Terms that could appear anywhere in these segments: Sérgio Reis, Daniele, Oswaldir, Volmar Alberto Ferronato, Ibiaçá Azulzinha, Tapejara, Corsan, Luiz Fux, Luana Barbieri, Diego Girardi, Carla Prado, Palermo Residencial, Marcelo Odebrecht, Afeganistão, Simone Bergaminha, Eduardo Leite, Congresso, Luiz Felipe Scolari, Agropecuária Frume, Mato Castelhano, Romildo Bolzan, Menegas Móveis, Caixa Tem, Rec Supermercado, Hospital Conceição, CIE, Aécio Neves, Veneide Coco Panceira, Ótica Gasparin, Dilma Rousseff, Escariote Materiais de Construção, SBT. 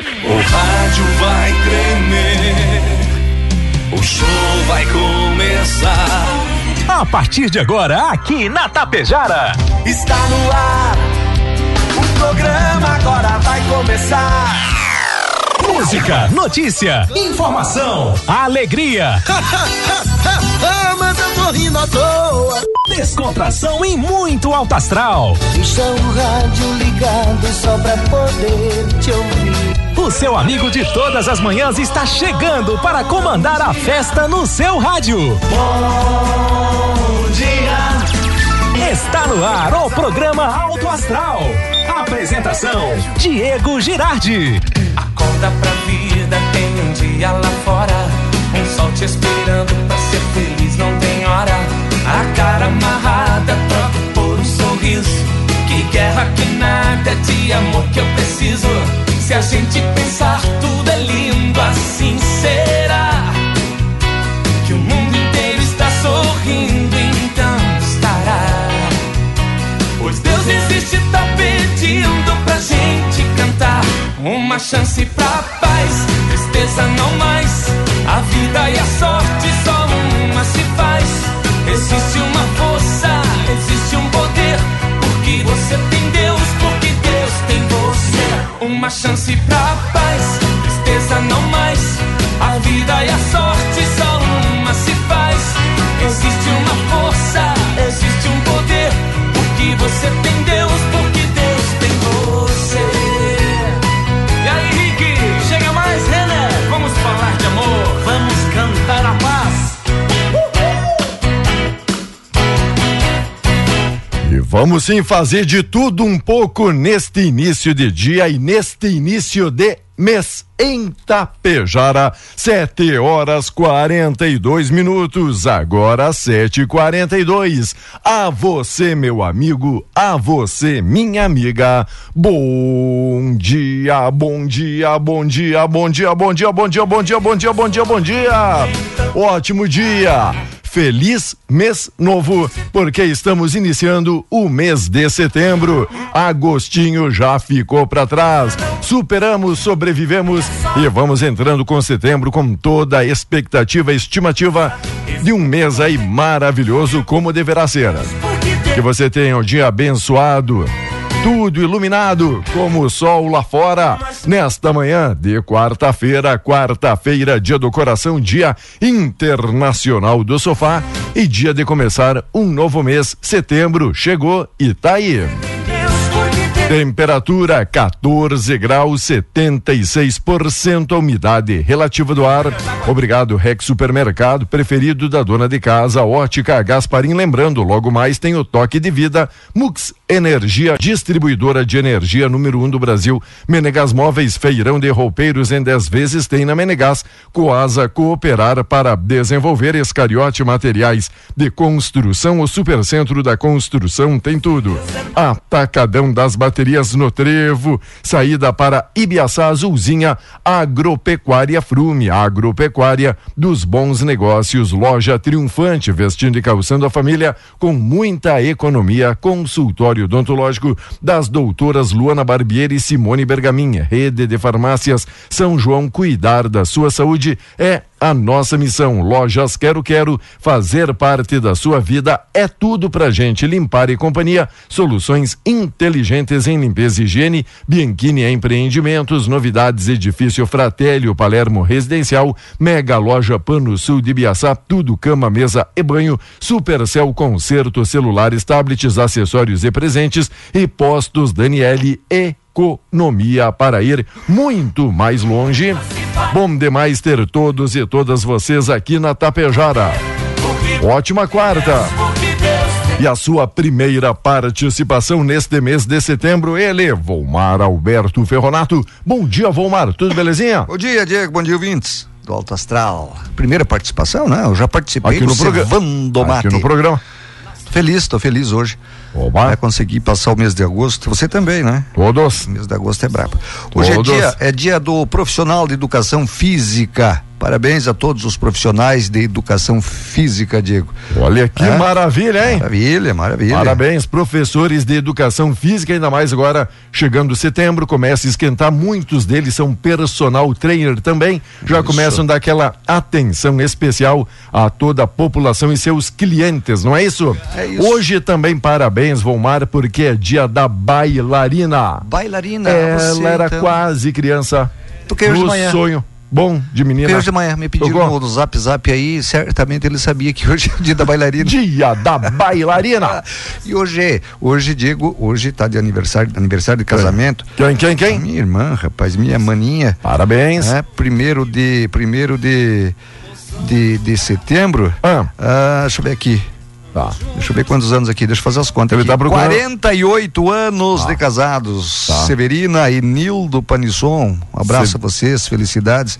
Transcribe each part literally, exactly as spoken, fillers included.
O rádio vai tremer, o show vai começar. A partir de agora, aqui na Tapejara, está no ar, o programa agora vai começar. Música, notícia, informação, alegria. Ah, mas eu tô rindo à toa. Descontração e muito alto astral. Deixa o rádio ligado só pra poder te ouvir. O seu amigo de todas as manhãs está chegando para comandar a festa no seu rádio. Bom dia. Está no ar o programa Alto Astral. Apresentação: Diego Girardi. Acorda pra vida, tem um dia lá fora, um sol te esperando pra ser feliz, não tem hora. A cara amarrada, troca por um sorriso. Que guerra, que nada, de amor que eu preciso. Se a gente pensar, tudo é lindo, assim será. Que o mundo inteiro está sorrindo, então estará. Pois Deus existe, tá pedindo pra gente cantar. Uma chance pra paz, tristeza não mais. A vida e a sorte só uma se faz. Existe uma força, existe um poder. Porque você tem Deus, porque Deus tem você. Uma chance pra paz, tristeza não mais. A vida e a sorte só uma se faz. Existe uma força, existe um poder. Porque você tem Deus, porque Deus tem você. Falar de amor, vamos cantar a paz. E vamos sim fazer de tudo um pouco neste início de dia e neste início de mês em Tapejara, sete horas e quarenta e dois minutos, agora sete e quarenta e dois. A você, meu amigo, a você, minha amiga. Bom dia, bom dia, bom dia, bom dia, bom dia, bom dia, bom dia, bom dia, bom dia, bom dia. Ótimo dia. Feliz mês novo, porque estamos iniciando o mês de setembro. Agostinho já ficou para trás. Superamos, sobrevivemos e vamos entrando com setembro com toda a expectativa, estimativa de um mês aí maravilhoso, como deverá ser. Que você tenha um dia abençoado, tudo iluminado como o sol lá fora, nesta manhã de quarta-feira, quarta-feira, dia do coração, dia internacional do sofá e dia de começar um novo mês. Setembro chegou e tá aí. Temperatura catorze graus, setenta e seis por cento a umidade relativa do ar. Obrigado, Rec Supermercado, preferido da dona de casa, Ótica Gasparin. Lembrando, logo mais tem o toque de vida, Mux Energia, distribuidora de energia número um do Brasil. Menegas Móveis, feirão de roupeiros em dez vezes, tem na Menegas. Coasa, cooperar para desenvolver. Escariote Materiais de Construção, o supercentro da construção, tem tudo. Atacadão das Baterias. Terias no Trevo, saída para Ibiaçá Azulzinha, Agropecuária Frume, Agropecuária dos Bons Negócios, Loja Triunfante, vestindo e calçando a família com muita economia, consultório odontológico das doutoras Luana Barbieri e Simone Bergaminha, rede de farmácias São João, cuidar da sua saúde é a nossa missão. Lojas Quero Quero, fazer parte da sua vida é tudo pra gente. Limpar e Companhia, soluções inteligentes em limpeza e higiene. Bianchini Empreendimentos, novidades, edifício Fratélio Palermo Residencial, Mega Loja Pano Sul de Ibiaçá, tudo cama, mesa e banho. Supercel, conserto, celulares, tablets, acessórios e presentes e postos Daniele e Economia para ir muito mais longe. Bom demais ter todos e todas vocês aqui na Tapejara. Ótima quarta. E a sua primeira participação neste mês de setembro, ele, Volmar Alberto Ferronato. Bom dia, Volmar, tudo belezinha? Bom dia, Diego, bom dia, ouvintes do Alto Astral. Primeira participação, né? Eu já participei aqui no programa. Aqui no programa. Feliz, tô feliz hoje. Oba. Vai conseguir passar o mês de agosto. Você também, né? Todos. O mês de agosto é brabo. Hoje é dia, é dia do profissional de educação física. Parabéns a todos os profissionais de educação física, Diego. Olha que ah, maravilha, hein? Maravilha, maravilha. Parabéns, professores de educação física, ainda mais agora, chegando setembro, começa a esquentar, muitos deles são personal trainer também, já Isso. começam a dar aquela atenção especial a toda a população e seus clientes, não é isso? É isso. Hoje também parabéns, Volmar, porque é dia da bailarina. Bailarina, Ela você, era então... quase criança. Toquei hoje de manhã. Sonho. Bom, de menina. Hoje de manhã, me pediram no zap zap aí, certamente ele sabia que hoje é o dia da bailarina. Dia da bailarina! E hoje, hoje, Diego, hoje tá de aniversário, aniversário de casamento. Quem, quem, quem? Minha irmã, rapaz, minha maninha. Parabéns. É, primeiro de, primeiro de, de, de setembro, ah. Ah, deixa eu ver aqui. Tá. Deixa eu ver quantos anos aqui, deixa eu fazer as contas. Tá procurando... quarenta e oito anos tá. de casados. Tá. Severina e Nildo Panisson, um abraço Se... a vocês, felicidades.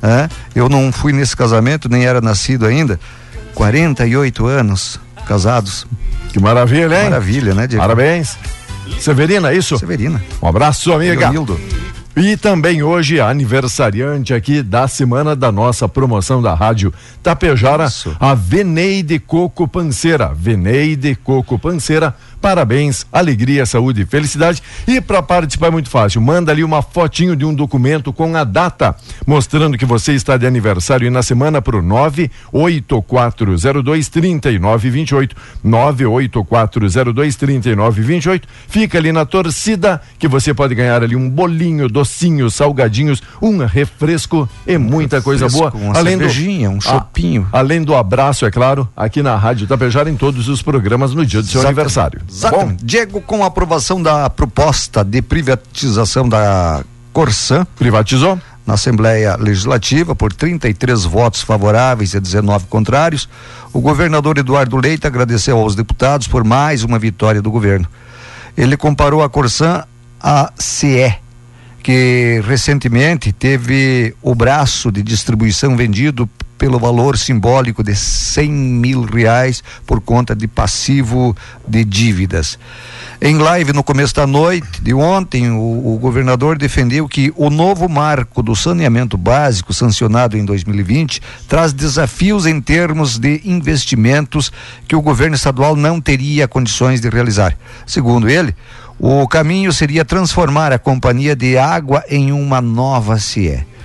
É, eu não fui nesse casamento, nem era nascido ainda. quarenta e oito anos casados. Que maravilha, hein? Maravilha, né, Diego? Parabéns. Severina, isso? Severina. Um abraço, amiga. Nildo. E também hoje, aniversariante aqui da semana da nossa promoção da rádio Tapejara, Isso. a Veneide Coco Panceira. Veneide Coco Panceira, parabéns, alegria, saúde e felicidade. E para participar é muito fácil, manda ali uma fotinho de um documento com a data, mostrando que você está de aniversário e na semana pro nove oito quatro zero dois, três nove dois oito. nove oito quatro zero dois, três nove dois oito. Fica ali na torcida que você pode ganhar ali um bolinho do docinhos, salgadinhos, um refresco e muita refresco, coisa boa. Uma além cervejinha, do, um chopinho. A, além do abraço, é claro, aqui na Rádio Tapejara em todos os programas no dia do seu Exato. aniversário. Exato. Bom, Diego, com a aprovação da proposta de privatização da Corsan. Privatizou? Na Assembleia Legislativa, por trinta e três votos favoráveis e dezenove contrários, o governador Eduardo Leite agradeceu aos deputados por mais uma vitória do governo. Ele comparou a Corsan à C I E, que recentemente teve o braço de distribuição vendido pelo valor simbólico de cem mil reais por conta de passivo de dívidas. Em live no começo da noite de ontem, o, o governador defendeu que o novo marco do saneamento básico sancionado em dois mil e vinte traz desafios em termos de investimentos que o governo estadual não teria condições de realizar. Segundo ele, o caminho seria transformar a companhia de água em uma nova C I E.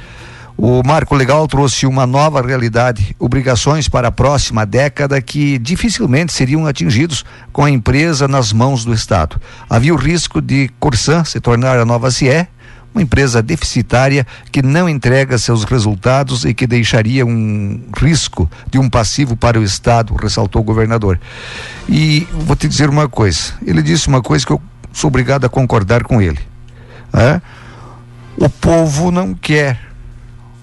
O marco legal trouxe uma nova realidade, obrigações para a próxima década que dificilmente seriam atingidos com a empresa nas mãos do Estado. Havia o risco de Corsan se tornar a nova C I E, uma empresa deficitária que não entrega seus resultados e que deixaria um risco de um passivo para o Estado, ressaltou o governador. E vou te dizer uma coisa, ele disse uma coisa que eu sou obrigado a concordar com ele. É? O povo não quer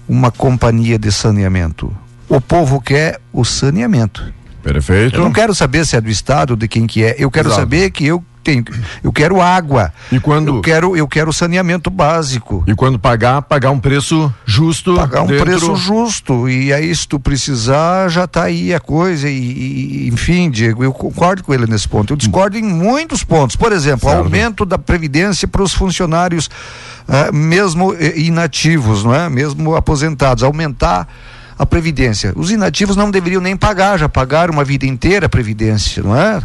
uma companhia de saneamento. O povo quer o saneamento. Perfeito. Eu não quero saber se é do Estado, de quem que é. Eu quero Exato. saber que eu tenho, eu quero água. E quando eu quero, eu quero saneamento básico. E quando pagar, pagar um preço justo. Pagar um dentro... preço justo. E aí, se tu precisar, já tá aí a coisa. E, e enfim, Diego, eu concordo com ele nesse ponto. Eu discordo em muitos pontos. Por exemplo, certo. aumento da previdência para os funcionários, uh, mesmo inativos, não é? Mesmo aposentados, aumentar a previdência. Os inativos não deveriam nem pagar, já pagaram uma vida inteira a previdência, não é?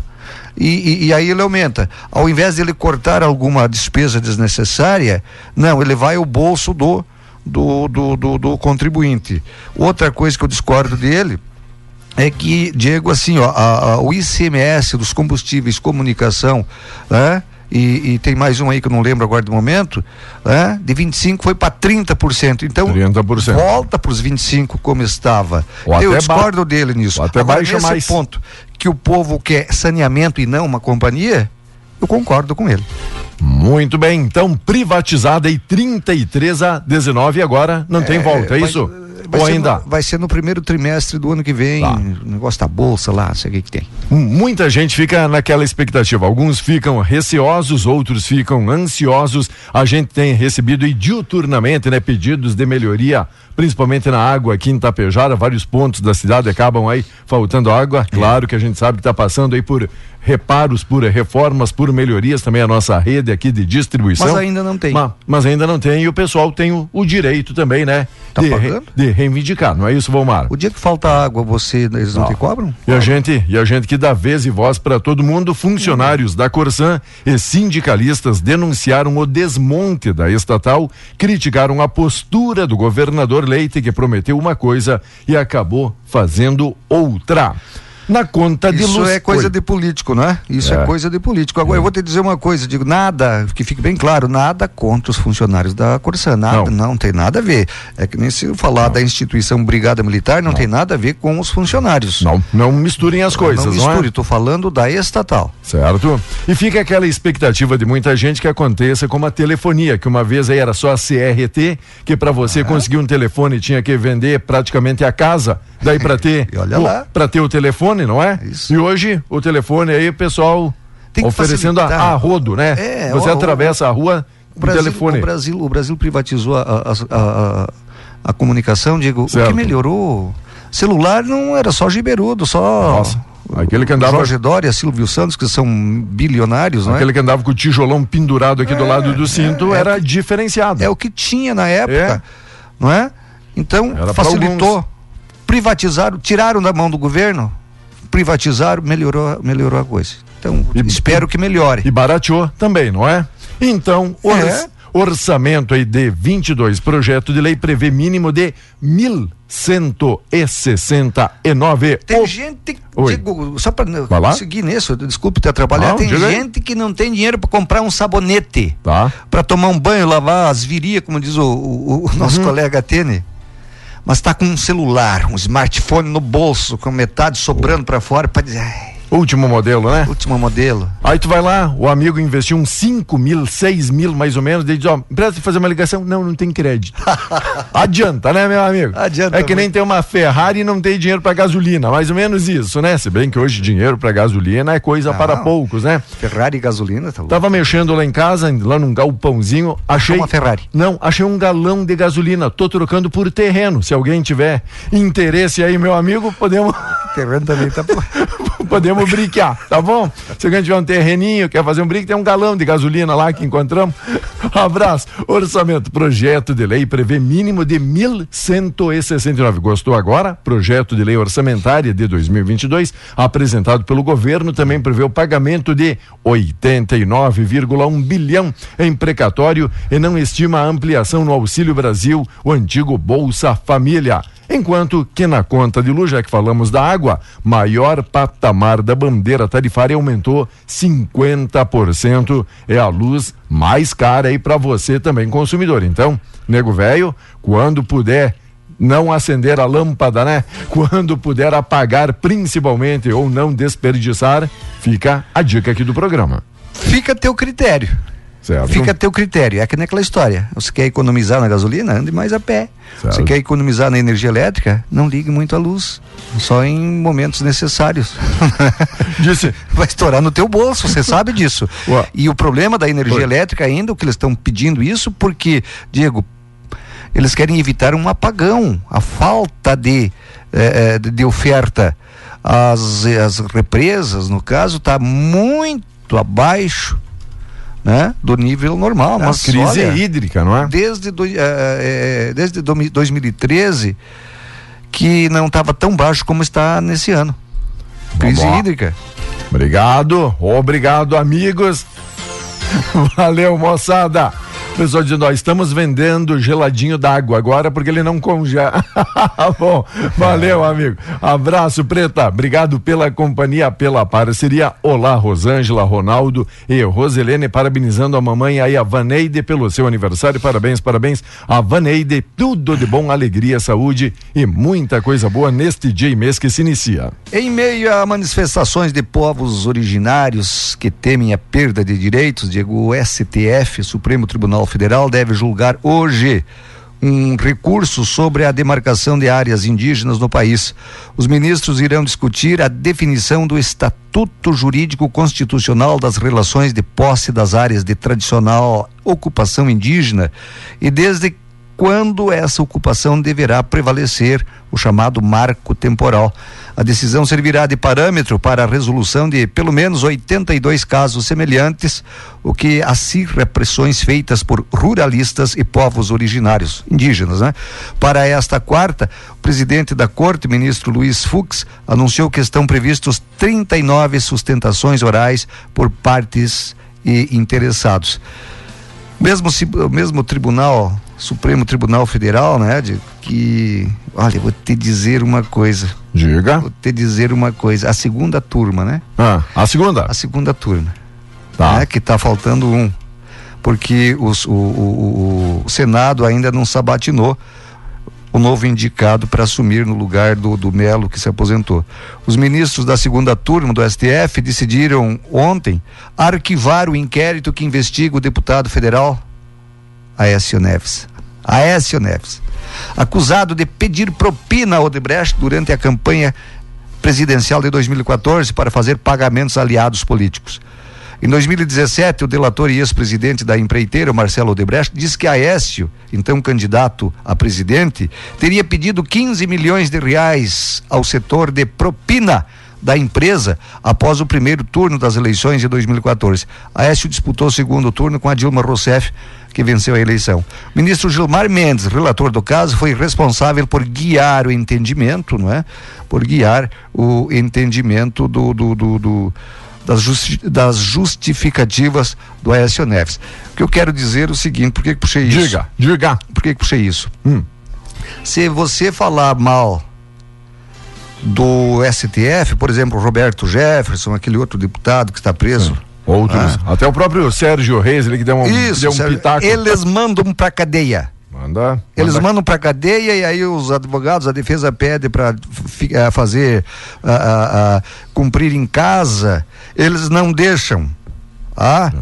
E, e, e aí ele aumenta, ao invés de ele cortar alguma despesa desnecessária, não, ele vai ao bolso do do, do, do, do contribuinte. Outra coisa que eu discordo dele é que, Diego, assim, ó, a, a, o I C M S dos combustíveis, comunicação, né? E, e tem mais um aí que eu não lembro agora do momento, né? De vinte e cinco foi para trinta por cento. Então, trinta por cento. Volta para os vinte e cinco como estava. Ou eu discordo ba... dele nisso. Até agora, baixa nesse mais. ponto, que o povo quer saneamento e não uma companhia, eu concordo com ele. Muito bem, então privatizada e trinta e três a dezenove agora não é, tem volta, é vai, isso? Vai Ou ainda? No, vai ser no primeiro trimestre do ano que vem, tá. negócio da bolsa lá, não sei o que que tem. Muita gente fica naquela expectativa, alguns ficam receosos, outros ficam ansiosos. A gente tem recebido e diuturnamente, né, pedidos de melhoria, principalmente na água aqui em Tapejara, vários pontos da cidade acabam aí faltando água, claro é. que a gente sabe que está passando aí por reparos, por reformas, por melhorias também a nossa rede aqui de distribuição. Mas ainda não tem. Mas, mas ainda não tem, e o pessoal tem o, o direito também, né? tá de, pagando. Re, de reivindicar, não é isso, Volmar? O dia que falta água, você, eles não, não te cobram? E a, gente, e a gente que dá vez e voz para todo mundo, funcionários hum. da Corsan e sindicalistas denunciaram o desmonte da estatal, criticaram a postura do governador Leite, que prometeu uma coisa e acabou fazendo outra. Na conta de luz. Isso é coisa de político, né? Isso é, é coisa de político. Agora, é. eu vou te dizer uma coisa, digo, nada, que fique bem claro, nada contra os funcionários da Corsan, nada, não. não tem nada a ver. É que nem se eu falar não. da instituição Brigada Militar, não, não tem nada a ver com os funcionários. Não, não misturem as coisas, não, não misture, não é? Tô falando da estatal. Certo. E fica aquela expectativa de muita gente que aconteça como a telefonia, que uma vez aí era só a C R T, que para você ah. conseguir um telefone tinha que vender praticamente a casa, daí para ter, para ter o telefone, não é? Isso. E hoje o telefone aí, pessoal, tem que oferecendo a, a rodo, né? É, você ó, atravessa ó, a rua com o telefone. O Brasil, o Brasil privatizou a, a, a, a comunicação, digo, certo. O que melhorou? Celular não era só giberudo, só... Nossa. Aquele que andava... Jorge Dória, Silvio Santos, que são bilionários, né? Aquele que andava com o tijolão pendurado aqui é, do lado do cinto é, era é, diferenciado. É o que tinha na época, é. não é? Então, era facilitou, privatizaram, tiraram da mão do governo... privatizaram, melhorou, melhorou a coisa. Então, e, espero que melhore. E barateou também, não é? Então, o or, é. orçamento aí de vinte e dois, projeto de lei prevê mínimo de mil cento e sessenta e nove. Tem o... gente, digo, só para seguir nisso, desculpe te atrapalhar, não, tem gente aí. que não tem dinheiro para comprar um sabonete, tá. para tomar um banho, lavar as virias, como diz o, o, o nosso uhum. colega Tene. Mas tá com um celular, um smartphone no bolso, com metade sobrando para fora, para dizer... Ai. Último modelo, né? Último modelo. Aí tu vai lá, o amigo investiu uns cinco mil, seis mil mais ou menos, daí diz, ó, presta fazer uma ligação. Não, não tem crédito. Adianta, né, meu amigo? Adianta. É que muito. Nem tem uma Ferrari e não tem dinheiro pra gasolina, mais ou menos isso, né? Se bem que hoje dinheiro pra gasolina é coisa não, para poucos, né? Ferrari e gasolina, tá louco. Tava mexendo lá em casa, lá num galpãozinho, achei... uma Ferrari. Não, achei um galão de gasolina, tô trocando por terreno, se alguém tiver interesse aí, meu amigo, podemos... terreno também tá... podemos brincar, tá bom? Se alguém tiver um terreninho, quer fazer um brinque, tem um galão de gasolina lá que encontramos. Abraço. Orçamento, projeto de lei prevê mínimo de mil cento e sessenta e nove. Gostou agora? Projeto de lei orçamentária de dois mil e vinte e dois, apresentado pelo governo, também prevê o pagamento de oitenta e nove vírgula um bilhão em precatório e não estima a ampliação no Auxílio Brasil, o antigo Bolsa Família. Enquanto que na conta de luz, já que falamos da água, maior patamar da bandeira tarifária aumentou cinquenta por cento. É a luz mais cara aí para você também, consumidor. Então, nego velho, quando puder não acender a lâmpada, né? Quando puder apagar principalmente ou não desperdiçar, fica a dica aqui do programa. Fica a teu critério. Certo. Fica a teu critério, é que naquela história, você quer economizar na gasolina, ande mais a pé, certo. Você quer economizar na energia elétrica, não ligue muito a luz, só em momentos necessários. Disse. Vai estourar no teu bolso, você sabe disso. Ué. E o problema da energia Ué. elétrica ainda, o que eles estão pedindo isso, porque, Diego, eles querem evitar um apagão, a falta de, eh, de oferta, as, as represas, no caso, está muito abaixo, né? Do nível normal, mas crise olha, hídrica, não é? Desde, do, é, desde dois mil e treze que não estava tão baixo como está nesse ano. Crise Vamos hídrica. Lá. Obrigado, obrigado amigos. Valeu, moçada. Pessoal de nós, estamos vendendo geladinho d'água agora porque ele não congela. Bom, valeu, amigo. Abraço, Preta. Obrigado pela companhia, pela parceria. Olá, Rosângela, Ronaldo e Roselene, parabenizando a mamãe aí, a Vaneide, pelo seu aniversário. Parabéns, parabéns. A Vaneide, tudo de bom, alegria, saúde e muita coisa boa neste dia e mês que se inicia. Em meio a manifestações de povos originários que temem a perda de direitos, Diego, o S T F, Supremo Tribunal Federal, deve julgar hoje um recurso sobre a demarcação de áreas indígenas no país. Os ministros irão discutir a definição do Estatuto Jurídico Constitucional das relações de posse das áreas de tradicional ocupação indígena e desde quando essa ocupação deverá prevalecer, o chamado marco temporal. A decisão servirá de parâmetro para a resolução de pelo menos oitenta e dois casos semelhantes, o que acirra pressões feitas por ruralistas e povos originários, indígenas, né? Para esta quarta, o presidente da Corte, ministro Luiz Fux, anunciou que estão previstos trinta e nove sustentações orais por partes e interessados. Mesmo se, mesmo tribunal, Supremo Tribunal Federal, né, de, que, olha, vou te dizer uma coisa. Diga. Vou te dizer uma coisa, a segunda turma, né? Ah, a segunda? A segunda turma, tá. Né, que tá faltando um, porque os, o, o, o Senado ainda não sabatinou o novo indicado para assumir no lugar do, do Melo, que se aposentou. Os ministros da segunda turma do S T F decidiram ontem arquivar o inquérito que investiga o deputado federal Aécio Neves. Aécio Neves, acusado de pedir propina a Odebrecht durante a campanha presidencial de dois mil e quatorze para fazer pagamentos a aliados políticos. Em dois mil e dezessete, o delator e ex-presidente da empreiteira, Marcelo Odebrecht, disse que Aécio, então candidato a presidente, teria pedido quinze milhões de reais ao setor de propina da empresa após o primeiro turno das eleições de dois mil e quatorze. Aécio disputou o segundo turno com a Dilma Rousseff, que venceu a eleição. O ministro Gilmar Mendes, relator do caso, foi responsável por guiar o entendimento, não é? Por guiar o entendimento do... do, do, do Das, justi- das justificativas do Aécio Neves. O que eu quero dizer é o seguinte, por que que puxei isso? Diga, diga. Por que que puxei isso? Hum. Se você falar mal do S T F, por exemplo, Roberto Jefferson, aquele outro deputado que está preso. Hum. Outros, ah. até o próprio Sérgio Reis, ele que deu um, isso, deu um Sérgio, pitaco. Eles mandam pra cadeia. Manda, eles manda... mandam pra cadeia e aí os advogados, a defesa pede pra f- fazer a, a, a, cumprir em casa, eles não deixam. Ah?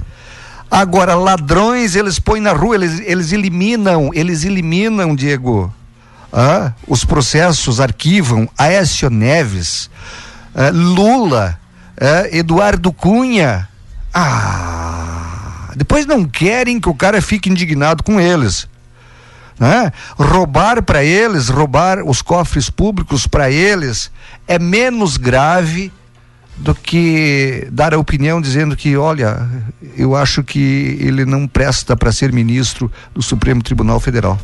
Agora, ladrões eles põem na rua, eles, eles eliminam, eles eliminam, Diego, ah? Os processos, arquivam Aécio Neves, ah, Lula, ah, Eduardo Cunha. Ah, depois não querem que o cara fique indignado com eles. Né? Roubar para eles, roubar os cofres públicos para eles é menos grave do que dar a opinião dizendo que, olha, eu acho que ele não presta para ser ministro do Supremo Tribunal Federal.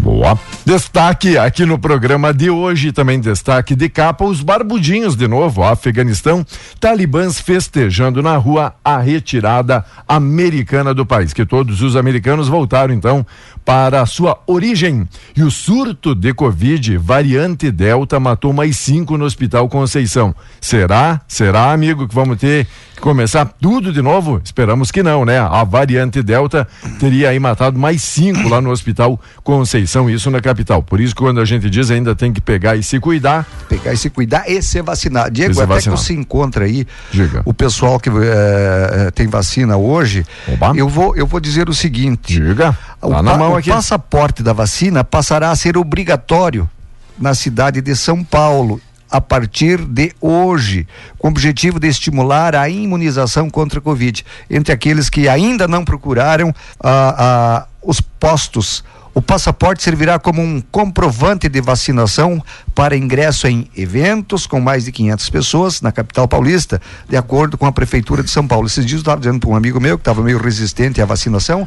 Boa. Destaque aqui no programa de hoje, também destaque de capa, os barbudinhos de novo, Afeganistão, talibãs festejando na rua a retirada americana do país, que todos os americanos voltaram então para a sua origem. E o surto de Covid, variante Delta, matou mais cinco no Hospital Conceição. Será? Será, amigo, que vamos ter que começar tudo de novo? Esperamos que não, né? A variante Delta teria aí matado mais cinco lá no Hospital Conceição. São isso na capital, por isso que quando a gente diz ainda tem que pegar e se cuidar pegar e se cuidar e se vacinar. Diego, se até vacinar. Que você encontra aí, diga, o pessoal que é, tem vacina hoje. Oba. eu vou eu vou dizer o seguinte, diga, o, tá na mão o aqui. Passaporte da vacina passará a ser obrigatório na cidade de São Paulo a partir de hoje, com o objetivo de estimular a imunização contra a Covid entre aqueles que ainda não procuraram ah, ah, os postos. O passaporte servirá como um comprovante de vacinação para ingresso em eventos com mais de quinhentas pessoas na capital paulista, de acordo com a Prefeitura de São Paulo. Esses dias eu estava dizendo para um amigo meu que estava meio resistente à vacinação,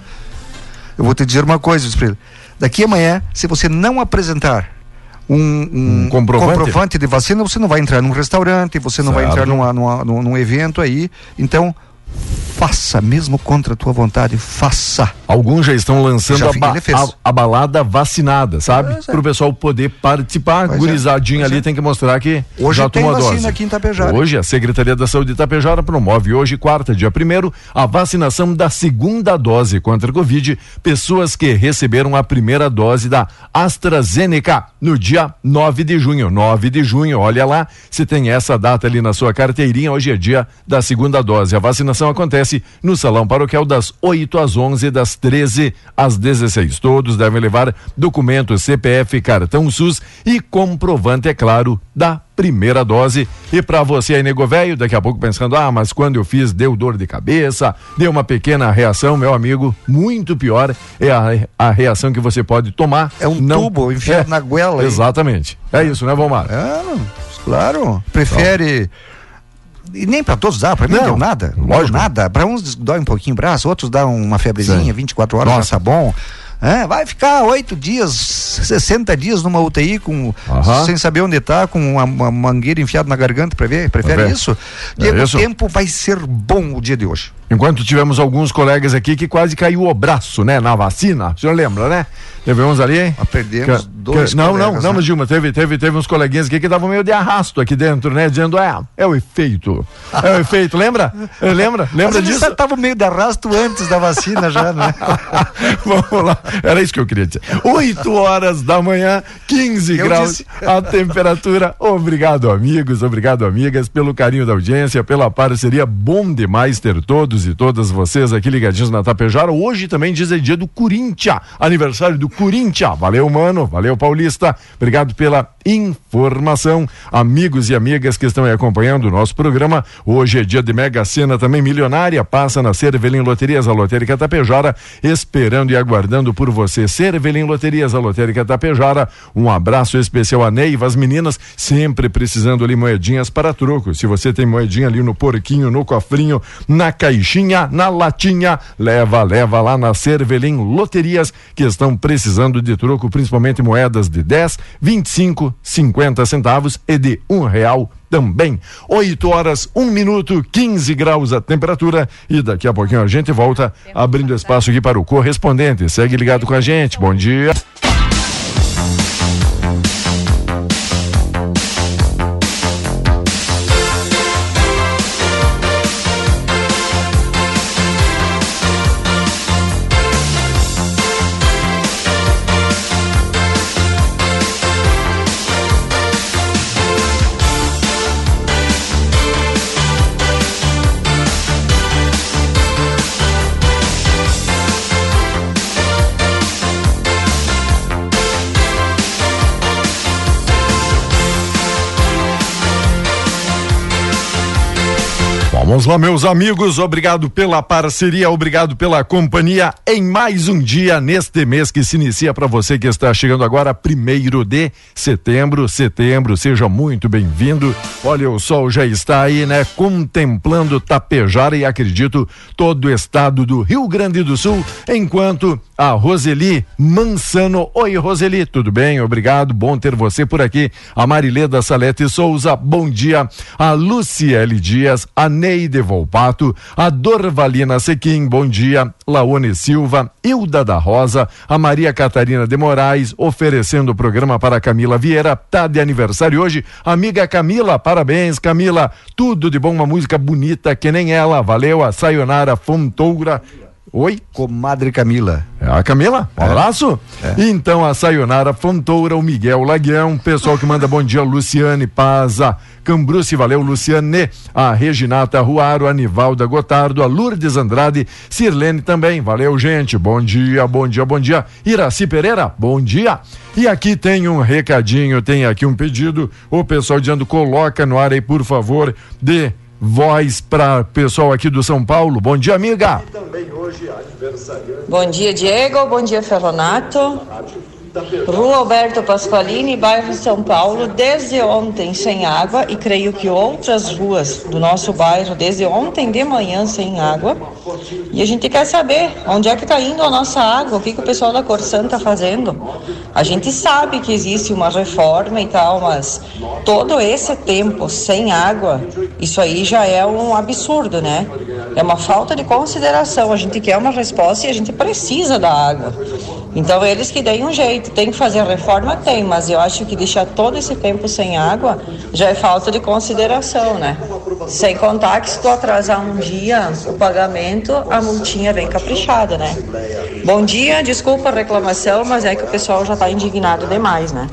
eu vou te dizer uma coisa, daqui amanhã, se você não apresentar Um, um, um comprovante. comprovante de vacina, você não vai entrar num restaurante, você não, certo, vai entrar numa, numa, numa, num evento aí, então... Faça, mesmo contra a tua vontade, faça. Alguns já estão lançando já a, ba- a, a balada vacinada, sabe? É, é. Pro pessoal poder participar. Pois gurizadinha é, ali é. Tem que mostrar que hoje já tomou a dose. Hoje tem vacina aqui em Tapejara. Hoje a Secretaria da Saúde de Tapejara promove hoje, quarta, dia primeiro, a vacinação da segunda dose contra a Covid, pessoas que receberam a primeira dose da AstraZeneca no dia nove de junho. nove de junho, olha lá, se tem essa data ali na sua carteirinha, hoje é dia da segunda dose. A vacinação acontece acontece no Salão Paroquial das oito às onze e das treze às dezesseis. Todos devem levar documento, C P F, cartão SUS e comprovante, é claro, da primeira dose. E para você aí, nego velho, daqui a pouco pensando, ah, mas quando eu fiz deu dor de cabeça, deu uma pequena reação, meu amigo, muito pior é a, a reação que você pode tomar. É um não, tubo, enfiar é, na goela. Exatamente. Aí. É isso, né, Volmar? É, claro. Prefere... Então. E nem para todos dá, para mim não deu nada. Lógico. Não, nada. Para uns dói um pouquinho o braço, outros dá uma febrezinha, sim. vinte e quatro horas já está bom. É, vai ficar oito dias, sessenta dias numa U T I com, uhum. sem saber onde está, com uma, uma mangueira enfiada na garganta para ver, prefere ver. isso? Diego, é isso? O tempo vai ser bom o dia de hoje. Enquanto tivemos alguns colegas aqui que quase caiu o braço, né? Na vacina, o senhor lembra, né? Teve uns ali, hein? Perdemos que, dois que, Não, colegas, não, né? não, mas Dilma, teve, teve, teve uns coleguinhas aqui que davam meio de arrasto aqui dentro, né? Dizendo, é, é o efeito, é o efeito, lembra? Lembra? Lembra disso? Você tava meio de arrasto antes da vacina já, né? Vamos lá. Era isso que eu queria dizer. oito horas da manhã, quinze graus disse. A temperatura. Obrigado, amigos, obrigado, amigas, pelo carinho da audiência, pela parceria. Bom demais ter todos e todas vocês aqui ligadinhos na Tapejara. Hoje também diz é dia do Corinthians, aniversário do Corinthians. Valeu, mano, valeu, paulista. Obrigado pela informação. Amigos e amigas que estão aí acompanhando o nosso programa, hoje é dia de Mega Sena também milionária. Passa na Cervelim Loterias, a lotérica Tapejara, esperando e aguardando por você. Cervelim Loterias, a lotérica Tapejara. Um abraço especial a Neiva, as meninas sempre precisando ali moedinhas para troco. Se você tem moedinha ali no porquinho, no cofrinho, na caixinha, na latinha, leva, leva lá na Cervelim Loterias, que estão precisando de troco, principalmente moedas de dez, vinte e cinco, cinquenta centavos e de um real também. oito horas, um minuto, quinze graus a temperatura, e daqui a pouquinho a gente volta abrindo espaço aqui para o correspondente. Segue ligado com a gente. Bom dia. Vamos lá, meus amigos, obrigado pela parceria, obrigado pela companhia em mais um dia neste mês que se inicia. Para você que está chegando agora, primeiro de setembro, setembro, seja muito bem-vindo. Olha, o sol já está aí, né? Contemplando Tapejara e, acredito, todo o estado do Rio Grande do Sul, enquanto a Roseli Mansano. Oi, Roseli, tudo bem? Obrigado, bom ter você por aqui. A Marileda Salete Souza, bom dia. A Luciele Dias, a Ney de Volpato, a Dorvalina Sequim, bom dia, Laone Silva, Hilda da Rosa, a Maria Catarina de Moraes, oferecendo o programa para Camila Vieira, tá de aniversário hoje, amiga Camila, parabéns, Camila, tudo de bom, uma música bonita que nem ela, valeu. A Sayonara Fontoura. Oi? Comadre Camila. É a Camila? Um é. abraço. É. Então, a Sayonara Fontoura, o Miguel Laguião, pessoal que manda bom dia, Luciane Paza Cambruce, valeu, Luciane, a Reginata Ruaro, a Nivalda Gotardo, a Lourdes Andrade, Sirlene também, valeu, gente, bom dia, bom dia, bom dia. Iraci Pereira, bom dia. E aqui tem um recadinho, tem aqui um pedido, o pessoal dizendo, coloca no ar aí, por favor, de voz para pessoal aqui do São Paulo. Bom dia, amiga. E também hoje aniversariante. Bom dia, Diego. Bom dia, Ferronato. Rua Alberto Pasqualini, bairro São Paulo, desde ontem sem água, e creio que outras ruas do nosso bairro desde ontem de manhã sem água. E a gente quer saber onde é que está indo a nossa água, o que, que o pessoal da Corsan está fazendo. A gente sabe que existe uma reforma e tal, mas todo esse tempo sem água, isso aí já é um absurdo, né? É uma falta de consideração. A gente quer uma resposta e a gente precisa da água. Então eles que deem um jeito. Tem que fazer reforma? Tem, mas eu acho que deixar todo esse tempo sem água já é falta de consideração, né? Sem contar que se tu atrasar um dia o pagamento, a multinha vem caprichada, né? Bom dia, desculpa a reclamação, mas é que o pessoal já está indignado demais, né?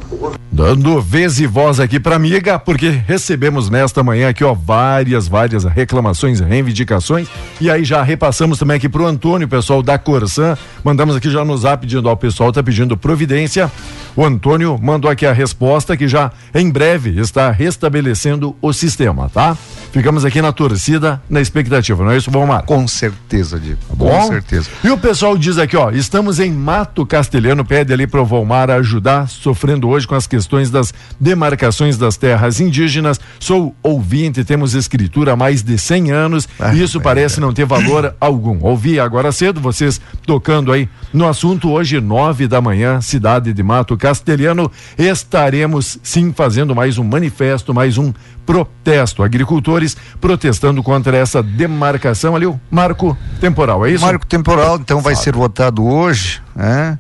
Dando vez e voz aqui pra amiga, porque recebemos nesta manhã aqui, ó, várias, várias reclamações, reivindicações, e aí já repassamos também aqui pro Antônio, pessoal da Corsan, mandamos aqui já no zap pedindo, ó, o pessoal tá pedindo providência, o Antônio mandou aqui a resposta que já em breve está restabelecendo o sistema, tá? Ficamos aqui na torcida, na expectativa, não é isso, Volmar? Com certeza, Diego, tá bom? Com certeza. E o pessoal diz aqui, ó, estamos em Mato Castelhano, pede ali pro Volmar ajudar, sofrendo hoje com as questões das demarcações das terras indígenas, sou ouvinte, temos escritura há mais de cem anos ah, e isso é, parece é. não ter valor algum. Ouvi agora cedo, vocês tocando aí no assunto, hoje nove da manhã, cidade de Mato Castelhano, estaremos sim fazendo mais um manifesto, mais um protesto, agricultores protestando contra essa demarcação ali, o marco temporal, é isso? Marco temporal, então vai Sabe. ser votado hoje, né?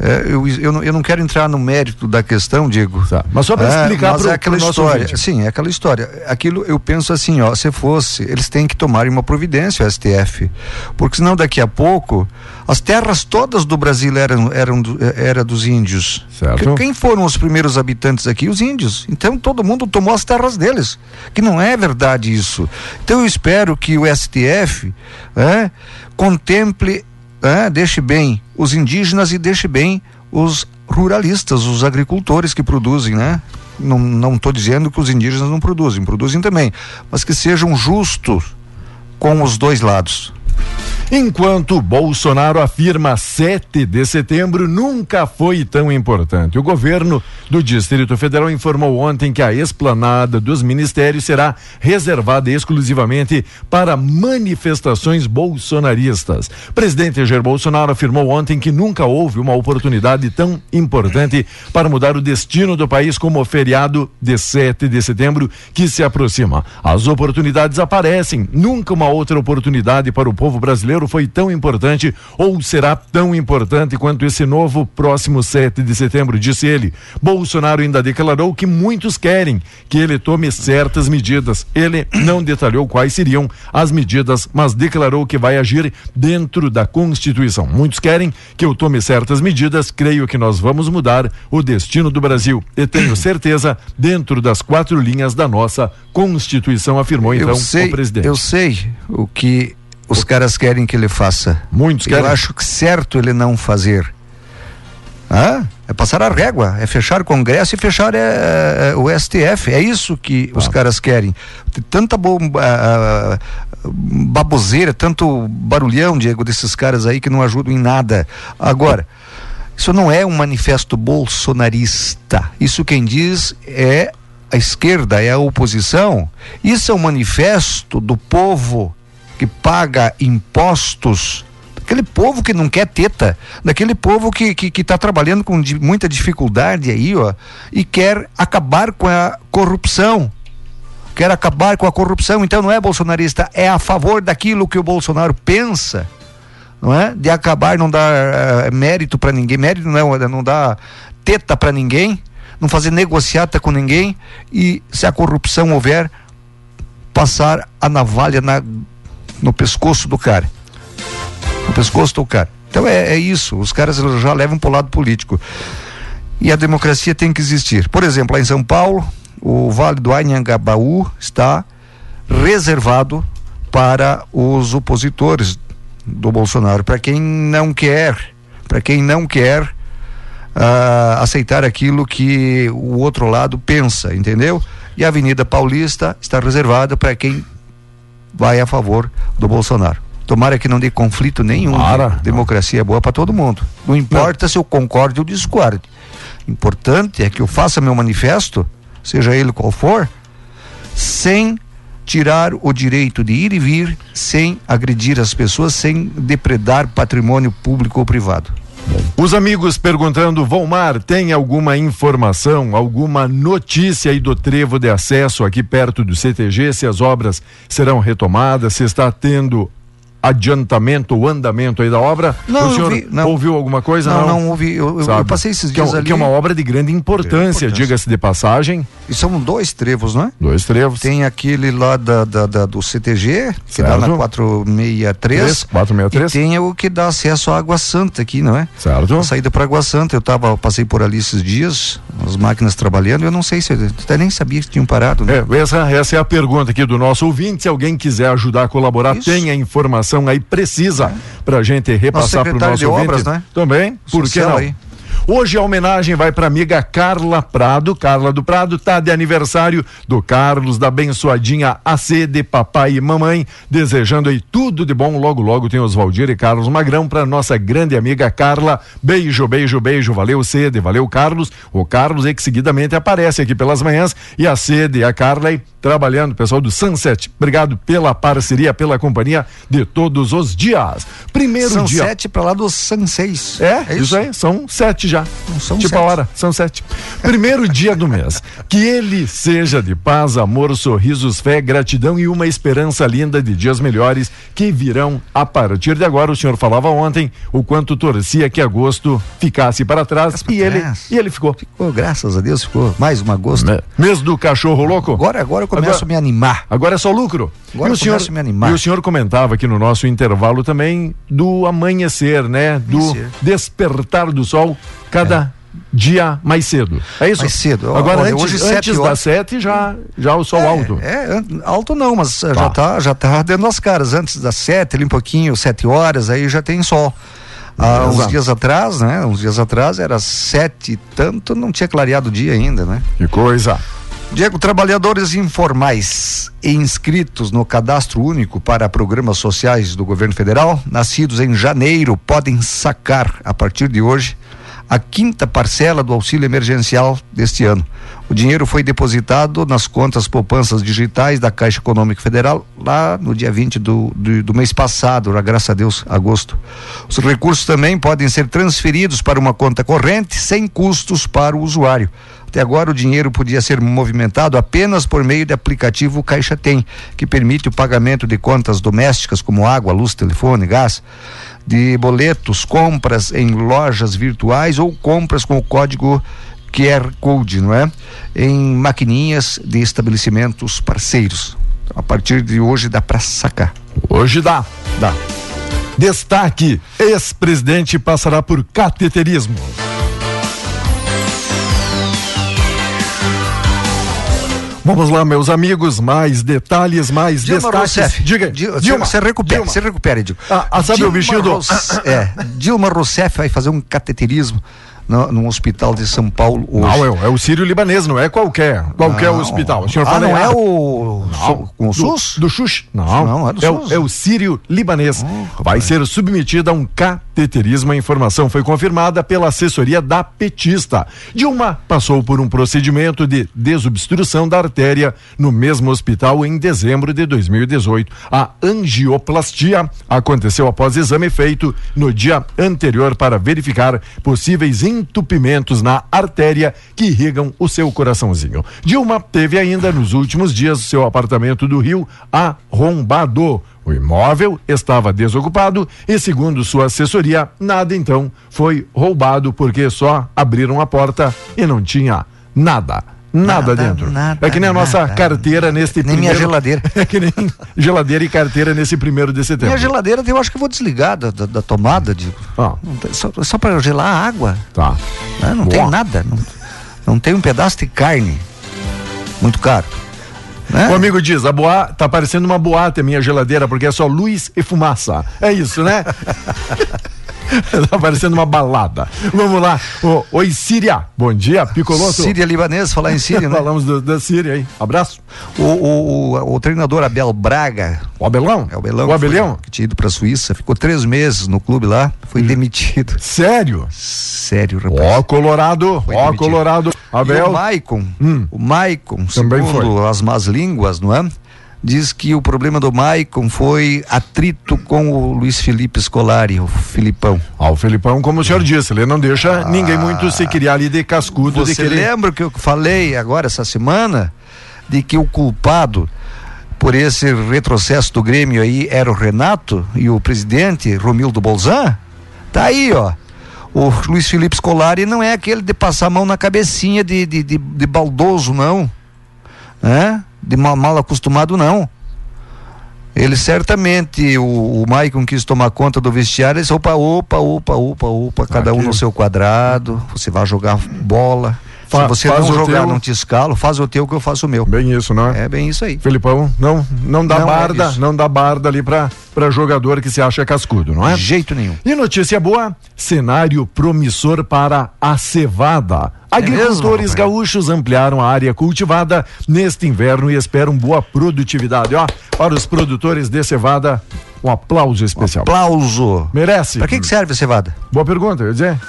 É, eu, eu, não, eu não quero entrar no mérito da questão, Diego. Tá. Mas só para explicar para o é aquela história. Vídeo. Sim, é aquela história. Aquilo eu penso assim, ó, se fosse, eles têm que tomar uma providência, o S T F, porque senão daqui a pouco as terras todas do Brasil eram, eram era dos índios. Certo. Quem foram os primeiros habitantes aqui? Os índios. Então todo mundo tomou as terras deles. Que não é verdade isso. Então eu espero que o S T F, né, contemple, né, deixe bem os indígenas e deixe bem os ruralistas, os agricultores que produzem, né? Não, não tô dizendo que os indígenas não produzem, produzem também, mas que sejam justos com os dois lados. Enquanto Bolsonaro afirma sete de setembro nunca foi tão importante. O governo do Distrito Federal informou ontem que a esplanada dos ministérios será reservada exclusivamente para manifestações bolsonaristas. Presidente Jair Bolsonaro afirmou ontem que nunca houve uma oportunidade tão importante para mudar o destino do país como o feriado de sete de setembro que se aproxima. As oportunidades aparecem, nunca uma outra oportunidade para o povo brasileiro foi tão importante ou será tão importante quanto esse novo próximo sete de setembro, disse ele. Bolsonaro ainda declarou que muitos querem que ele tome certas medidas. Ele não detalhou quais seriam as medidas, mas declarou que vai agir dentro da Constituição. Muitos querem que eu tome certas medidas, creio que nós vamos mudar o destino do Brasil e tenho certeza dentro das quatro linhas da nossa Constituição, afirmou então eu sei, o presidente. Eu sei o que os caras querem que ele faça. Muitos querem. Eu acho que certo ele não fazer. Ah, é passar a régua, é fechar o Congresso e fechar é, é, o S T F. É isso que ah. os caras querem. Tem tanta bomba, ah, baboseira, tanto barulhão, Diego, desses caras aí que não ajudam em nada. Agora, isso não é um manifesto bolsonarista. Isso quem diz é a esquerda, é a oposição. Isso é um manifesto do povo que paga impostos, daquele povo que não quer teta, daquele povo que que que tá trabalhando com di, muita dificuldade aí, ó, e quer acabar com a corrupção, quer acabar com a corrupção, então não é bolsonarista, é a favor daquilo que o Bolsonaro pensa, não é? De acabar, não dar uh, mérito para ninguém, mérito não, não dá teta para ninguém, não fazer negociata com ninguém e se a corrupção houver, passar a navalha na no pescoço do cara no pescoço do cara então é, é isso, os caras já levam pro lado político e a democracia tem que existir, por exemplo, lá em São Paulo o Vale do Anhangabaú está reservado para os opositores do Bolsonaro, para quem não quer para quem não quer uh, aceitar aquilo que o outro lado pensa, entendeu? E a Avenida Paulista está reservada para quem vai a favor do Bolsonaro. Tomara que não dê conflito nenhum. Para, democracia não. É boa para todo mundo. Não importa não. se eu concorde ou discorde. Importante é que eu faça meu manifesto, seja ele qual for, sem tirar o direito de ir e vir, sem agredir as pessoas, sem depredar patrimônio público ou privado. Os amigos perguntando, Volmar, tem alguma informação, alguma notícia aí do trevo de acesso aqui perto do C T G, se as obras serão retomadas, se está tendo adiantamento ou andamento aí da obra? Não, o senhor vi, não. ouviu alguma coisa? Não, não, não ouvi, eu, eu, eu passei esses dias que, ali. Que é uma obra de grande importância, importância. diga-se de passagem. E são dois trevos, não é? Dois trevos. Tem aquele lá da, da, da, do C T G, que certo. Dá na quatrocentos e sessenta e três. quatrocentos e sessenta e três. E tem o que dá acesso à Água Santa aqui, não é? Certo. A saída para Água Santa, eu tava, passei por ali esses dias, as máquinas trabalhando, eu não sei se, até nem sabia que tinham parado, né? É, essa, essa é a pergunta aqui do nosso ouvinte, se alguém quiser ajudar a colaborar, isso. Tem a informação aí, precisa, é. Pra gente repassar pro nosso de ouvinte. Obras, né? Também, por que não? Aí. Hoje a homenagem vai para amiga Carla Prado. Carla do Prado tá de aniversário do Carlos, da abençoadinha A C de papai e mamãe, desejando aí tudo de bom. Logo, logo tem Oswaldir e Carlos Magrão para nossa grande amiga Carla. Beijo, beijo, beijo. Valeu, Cede, valeu, Carlos. O Carlos é que seguidamente aparece aqui pelas manhãs e a Cede e a Carla aí trabalhando. Pessoal do Sunset, obrigado pela parceria, pela companhia de todos os dias. Primeiro são dia. São sete para lá dos Sunseis. É, é isso? Isso aí, são sete já. Não são tipo sete. A hora, são sete. Primeiro dia do mês, que ele seja de paz, amor, sorrisos, fé, gratidão e uma esperança linda de dias melhores que virão a partir de agora. O senhor falava ontem o quanto torcia que agosto ficasse para trás e ele, e ele ficou. Ficou, graças a Deus, ficou mais um agosto. É. Mês do cachorro louco. Agora, agora eu começo agora, a me animar. Agora é só lucro. Agora e o eu senhor, começo a me animar. E o senhor comentava aqui no nosso intervalo também do amanhecer, né? Do amanhecer. Despertar do sol. Cada é. Dia mais cedo. É isso? Mais cedo. Agora, olha, antes, hoje sete antes das sete já, já o sol é, alto. É, alto não, mas tá. já tá, já tá dentro das caras. Antes das sete, ali um pouquinho, sete horas, aí já tem sol. Há ah, uns dias atrás, né? Uns dias atrás era sete e tanto, não tinha clareado o dia ainda, né? Que coisa. Diego, trabalhadores informais e inscritos no cadastro único para programas sociais do governo federal, nascidos em janeiro, podem sacar a partir de hoje a quinta parcela do auxílio emergencial deste ano. O dinheiro foi depositado nas contas poupanças digitais da Caixa Econômica Federal lá no dia vinte do, do, do mês passado, graças a Deus, agosto. Os recursos também podem ser transferidos para uma conta corrente sem custos para o usuário. Até agora o dinheiro podia ser movimentado apenas por meio do aplicativo Caixa Tem, que permite o pagamento de contas domésticas como água, luz, telefone, gás, de boletos, compras em lojas virtuais ou compras com o código Q R Code, não é? Em maquininhas de estabelecimentos parceiros. Então, a partir de hoje dá pra sacar. Hoje dá. Dá. Destaque: ex-presidente passará por cateterismo. Vamos lá, meus amigos, mais detalhes, mais Dilma destaques. Rousseff. Diga, Dilma, Dilma, se recupere, Dilma. se recupere, Dilma. Ah, ah, sabe Dilma o bichinho do... É, Dilma Rousseff vai fazer um cateterismo no, num hospital de São Paulo hoje. Não, é, é o Sírio-Libanês, não é qualquer, qualquer não. hospital. O senhor ah, fala não é, é o... Não. Com o SUS? Do, do SUS. Não, não é do SUS. É, é o Sírio-Libanês. Oh, vai é. ser submetido a um cateterismo. A informação foi confirmada pela assessoria da petista. Dilma passou por um procedimento de desobstrução da artéria no mesmo hospital em dezembro de dois mil e dezoito. A angioplastia aconteceu após exame feito no dia anterior para verificar possíveis entupimentos na artéria que irrigam o seu coraçãozinho. Dilma teve ainda nos últimos dias seu apartamento do Rio arrombado. O imóvel estava desocupado e, segundo sua assessoria, nada então foi roubado porque só abriram a porta e não tinha nada. Nada, nada dentro. Nada, é que nem a nossa nada, carteira nada, neste nem primeiro... minha geladeira. É que nem geladeira e carteira nesse primeiro de setembro. Minha geladeira eu acho que vou desligar da, da, da tomada, digo. Ah. Só, só para gelar a água. Tá. Não, não tem nada. Não, não tem um pedaço de carne. Muito caro. Né? O amigo diz, a boa, tá parecendo uma boate a minha geladeira, porque é só luz e fumaça. É isso, né? Tá parecendo uma balada. Vamos lá. Oh, oi, Síria. Bom dia, Picoloto. Síria Libanês, falar em Síria, né? Falamos do, da Síria aí. Abraço. O, o, o, o treinador Abel Braga. O Abelão? É o Abelão. O Abelão? Foi, que tinha ido pra Suíça. Ficou três meses no clube lá. Foi demitido. Sério? Sério, rapaz. Ó, Colorado. Ó, Colorado. Abel. E o Maicon. Hum. O Maicon, segundo foi. As más línguas, não é? Diz que o problema do Maicon foi atrito com o Luiz Felipe Scolari, o Filipão. Ah, o Filipão, como o senhor disse, ele não deixa ah, ninguém muito se criar ali de cascudo. Você de querer... lembra que eu falei agora essa semana de que o culpado por esse retrocesso do Grêmio aí era o Renato e o presidente Romildo Bolzan? Tá aí, ó. O Luiz Felipe Scolari não é aquele de passar a mão na cabecinha de, de, de, de baldoso, não. né? De mal acostumado, não. Ele certamente, o, o Maicon quis tomar conta do vestiário, ele disse, opa, opa, opa, opa, opa, cada Aqui. um no seu quadrado, você vai jogar bola. Fa Se você não jogar, teu... não te escalo, faz o teu que eu faço o meu. Bem isso, não é? É bem isso aí. Felipão, não, não dá não barda, é não dá barda ali pra, pra jogador que se acha cascudo, não é? De jeito nenhum. E notícia boa, cenário promissor para a cevada. Agricultores é mesmo, gaúchos ampliaram a área cultivada neste inverno e esperam boa produtividade. Ó, para os produtores de cevada, um aplauso especial. Um aplauso. Merece. Pra que, que serve a cevada? Boa pergunta, eu ia dizer.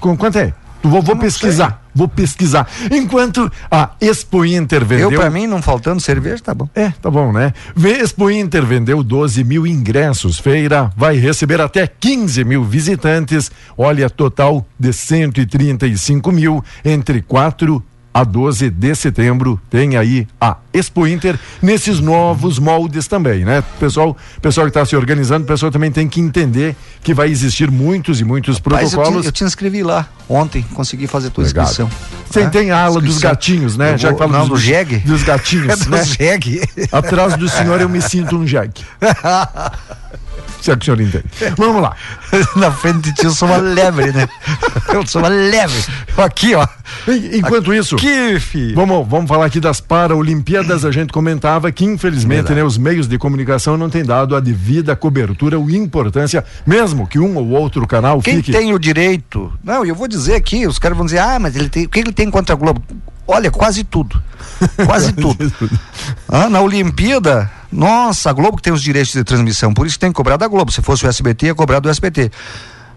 Com quanto é? Vou, vou pesquisar, sei. vou pesquisar. Enquanto a Expo Inter vendeu... Eu, pra mim, não faltando cerveja, tá bom. É, tá bom, né? Expo Inter vendeu doze mil ingressos. Feira vai receber até quinze mil visitantes. Olha, total de cento e trinta e cinco mil entre quatro a doze de setembro. Tem aí a Expo Inter nesses novos moldes também, né? Pessoal, pessoal que está se organizando, o pessoal também tem que entender que vai existir muitos e muitos Rapaz, protocolos. Eu te, eu te inscrevi lá ontem, consegui fazer tua Legal. inscrição. Você né? tem a ala dos gatinhos, né? Eu Já vou, que fala não, dos, do jegue? Dos gatinhos, é né? Do jegue. Atrás do senhor eu me sinto um jegue. Se é que o senhor entende. Vamos lá. Na frente de ti eu sou uma lebre, né? Eu sou uma lebre. Aqui, ó. Enquanto aqui, isso, filho. Vamos, vamos falar aqui das Paralimpíadas. A gente comentava que, infelizmente, né, os meios de comunicação não têm dado a devida cobertura ou importância, mesmo que um ou outro canal Quem fique... Quem tem o direito... Não, eu vou dizer aqui, os caras vão dizer, ah, mas ele tem... o que ele tem contra a Globo? Olha, quase tudo. Quase tudo. Ah, na Olimpíada... Nossa, a Globo que tem os direitos de transmissão, por isso tem que cobrar da Globo. Se fosse o S B T, ia cobrar do S B T.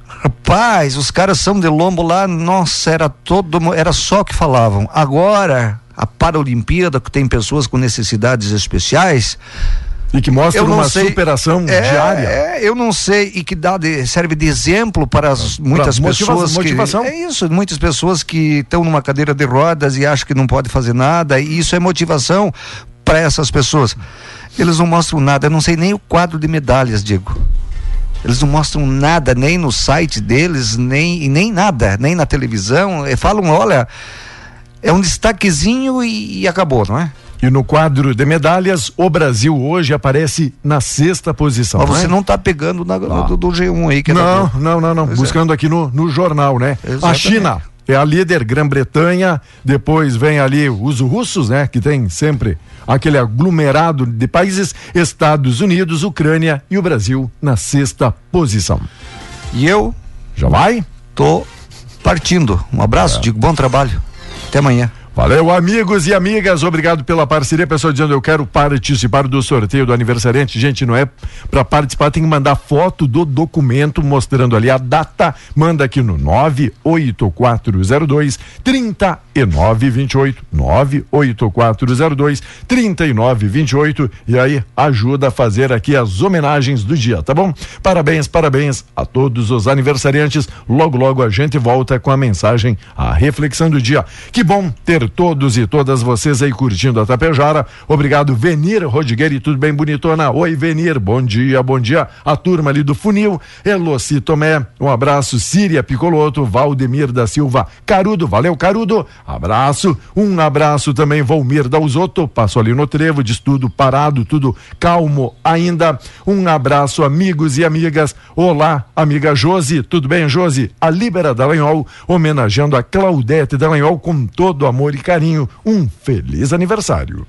Rapaz, os caras são de lombo lá, nossa, era todo, era só o que falavam. Agora, a Paralimpíada, que tem pessoas com necessidades especiais. E que mostra uma sei, superação é, diária. É, eu não sei, e que dá de, serve de exemplo para as, muitas pra motiva pessoas. Motivação. Que, é isso, muitas pessoas que estão numa cadeira de rodas e acham que não pode fazer nada, e isso é motivação para essas pessoas. Eles não mostram nada, eu não sei nem o quadro de medalhas, Diego. Eles não mostram nada, nem no site deles, nem, nem nada, nem na televisão. E falam, olha, é um destaquezinho e, e acabou, não é? E no quadro de medalhas, o Brasil hoje aparece na sexta posição. Mas você não está pegando na, ah. do, do G um aí. Que não, é não, não, não. Exato. Buscando aqui no, no jornal, né? Exatamente. A China é a líder, Grã-Bretanha, depois vem ali os russos, né? Que tem sempre... aquele aglomerado de países, Estados Unidos, Ucrânia e o Brasil na sexta posição. E eu? Já vai? Tô partindo. Um abraço, é. digo bom trabalho. Até amanhã. Valeu, amigos e amigas, obrigado pela parceria. Pessoal dizendo, eu quero participar do sorteio do aniversariante. Gente, não é para participar, tem que mandar foto do documento mostrando ali a data. Manda aqui no nove oito quatro zero dois, três nove dois oito. nove oito quatro zero dois, três nove dois oito. E aí ajuda a fazer aqui as homenagens do dia, tá bom? Parabéns, parabéns a todos os aniversariantes. Logo, logo a gente volta com a mensagem, a reflexão do dia. Que bom ter todos e todas vocês aí curtindo a Tapejara. Obrigado, Venir Rodrigueira, e tudo bem, bonitona? Oi, Venir, bom dia, bom dia a turma ali do Funil, Eloci Tomé, um abraço, Síria Picoloto, Valdemir da Silva, Carudo, valeu, Carudo, abraço, um abraço também, Volmir Dalzotto, passou ali no trevo, diz tudo parado, tudo calmo ainda, um abraço, amigos e amigas. Olá, amiga Josi, tudo bem, Josi? A Líbera Dallagnol, homenageando a Claudete Dallagnol com todo o amor e carinho, um feliz aniversário.